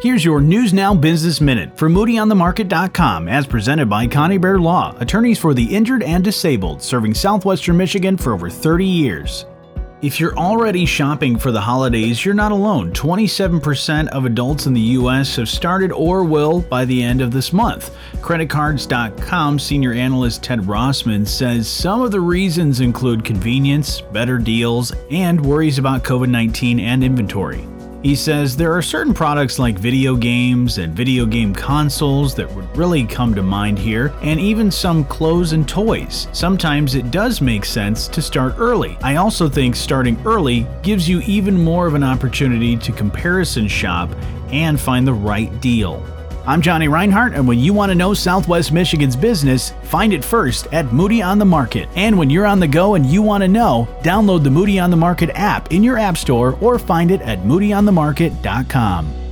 Here's your News Now Business Minute from MoodyOnTheMarket.com as presented by Connie Bear Law, attorneys for the injured and disabled, serving southwestern Michigan for over 30 years. If you're already shopping for the holidays, you're not alone. 27% of adults in the U.S. have started or will by the end of this month. CreditCards.com senior analyst Ted Rossman says some of the reasons include convenience, better deals, and worries about COVID-19 and inventory. He says there are certain products like video games and video game consoles that would really come to mind here, and even some clothes and toys. Sometimes it does make sense to start early. I also think starting early gives you even more of an opportunity to comparison shop and find the right deal. I'm Johnny Reinhardt, and when you want to know Southwest Michigan's business, find it first at Moody on the Market. And when you're on the go and you want to know, download the Moody on the Market app in your app store or find it at MoodyOnTheMarket.com.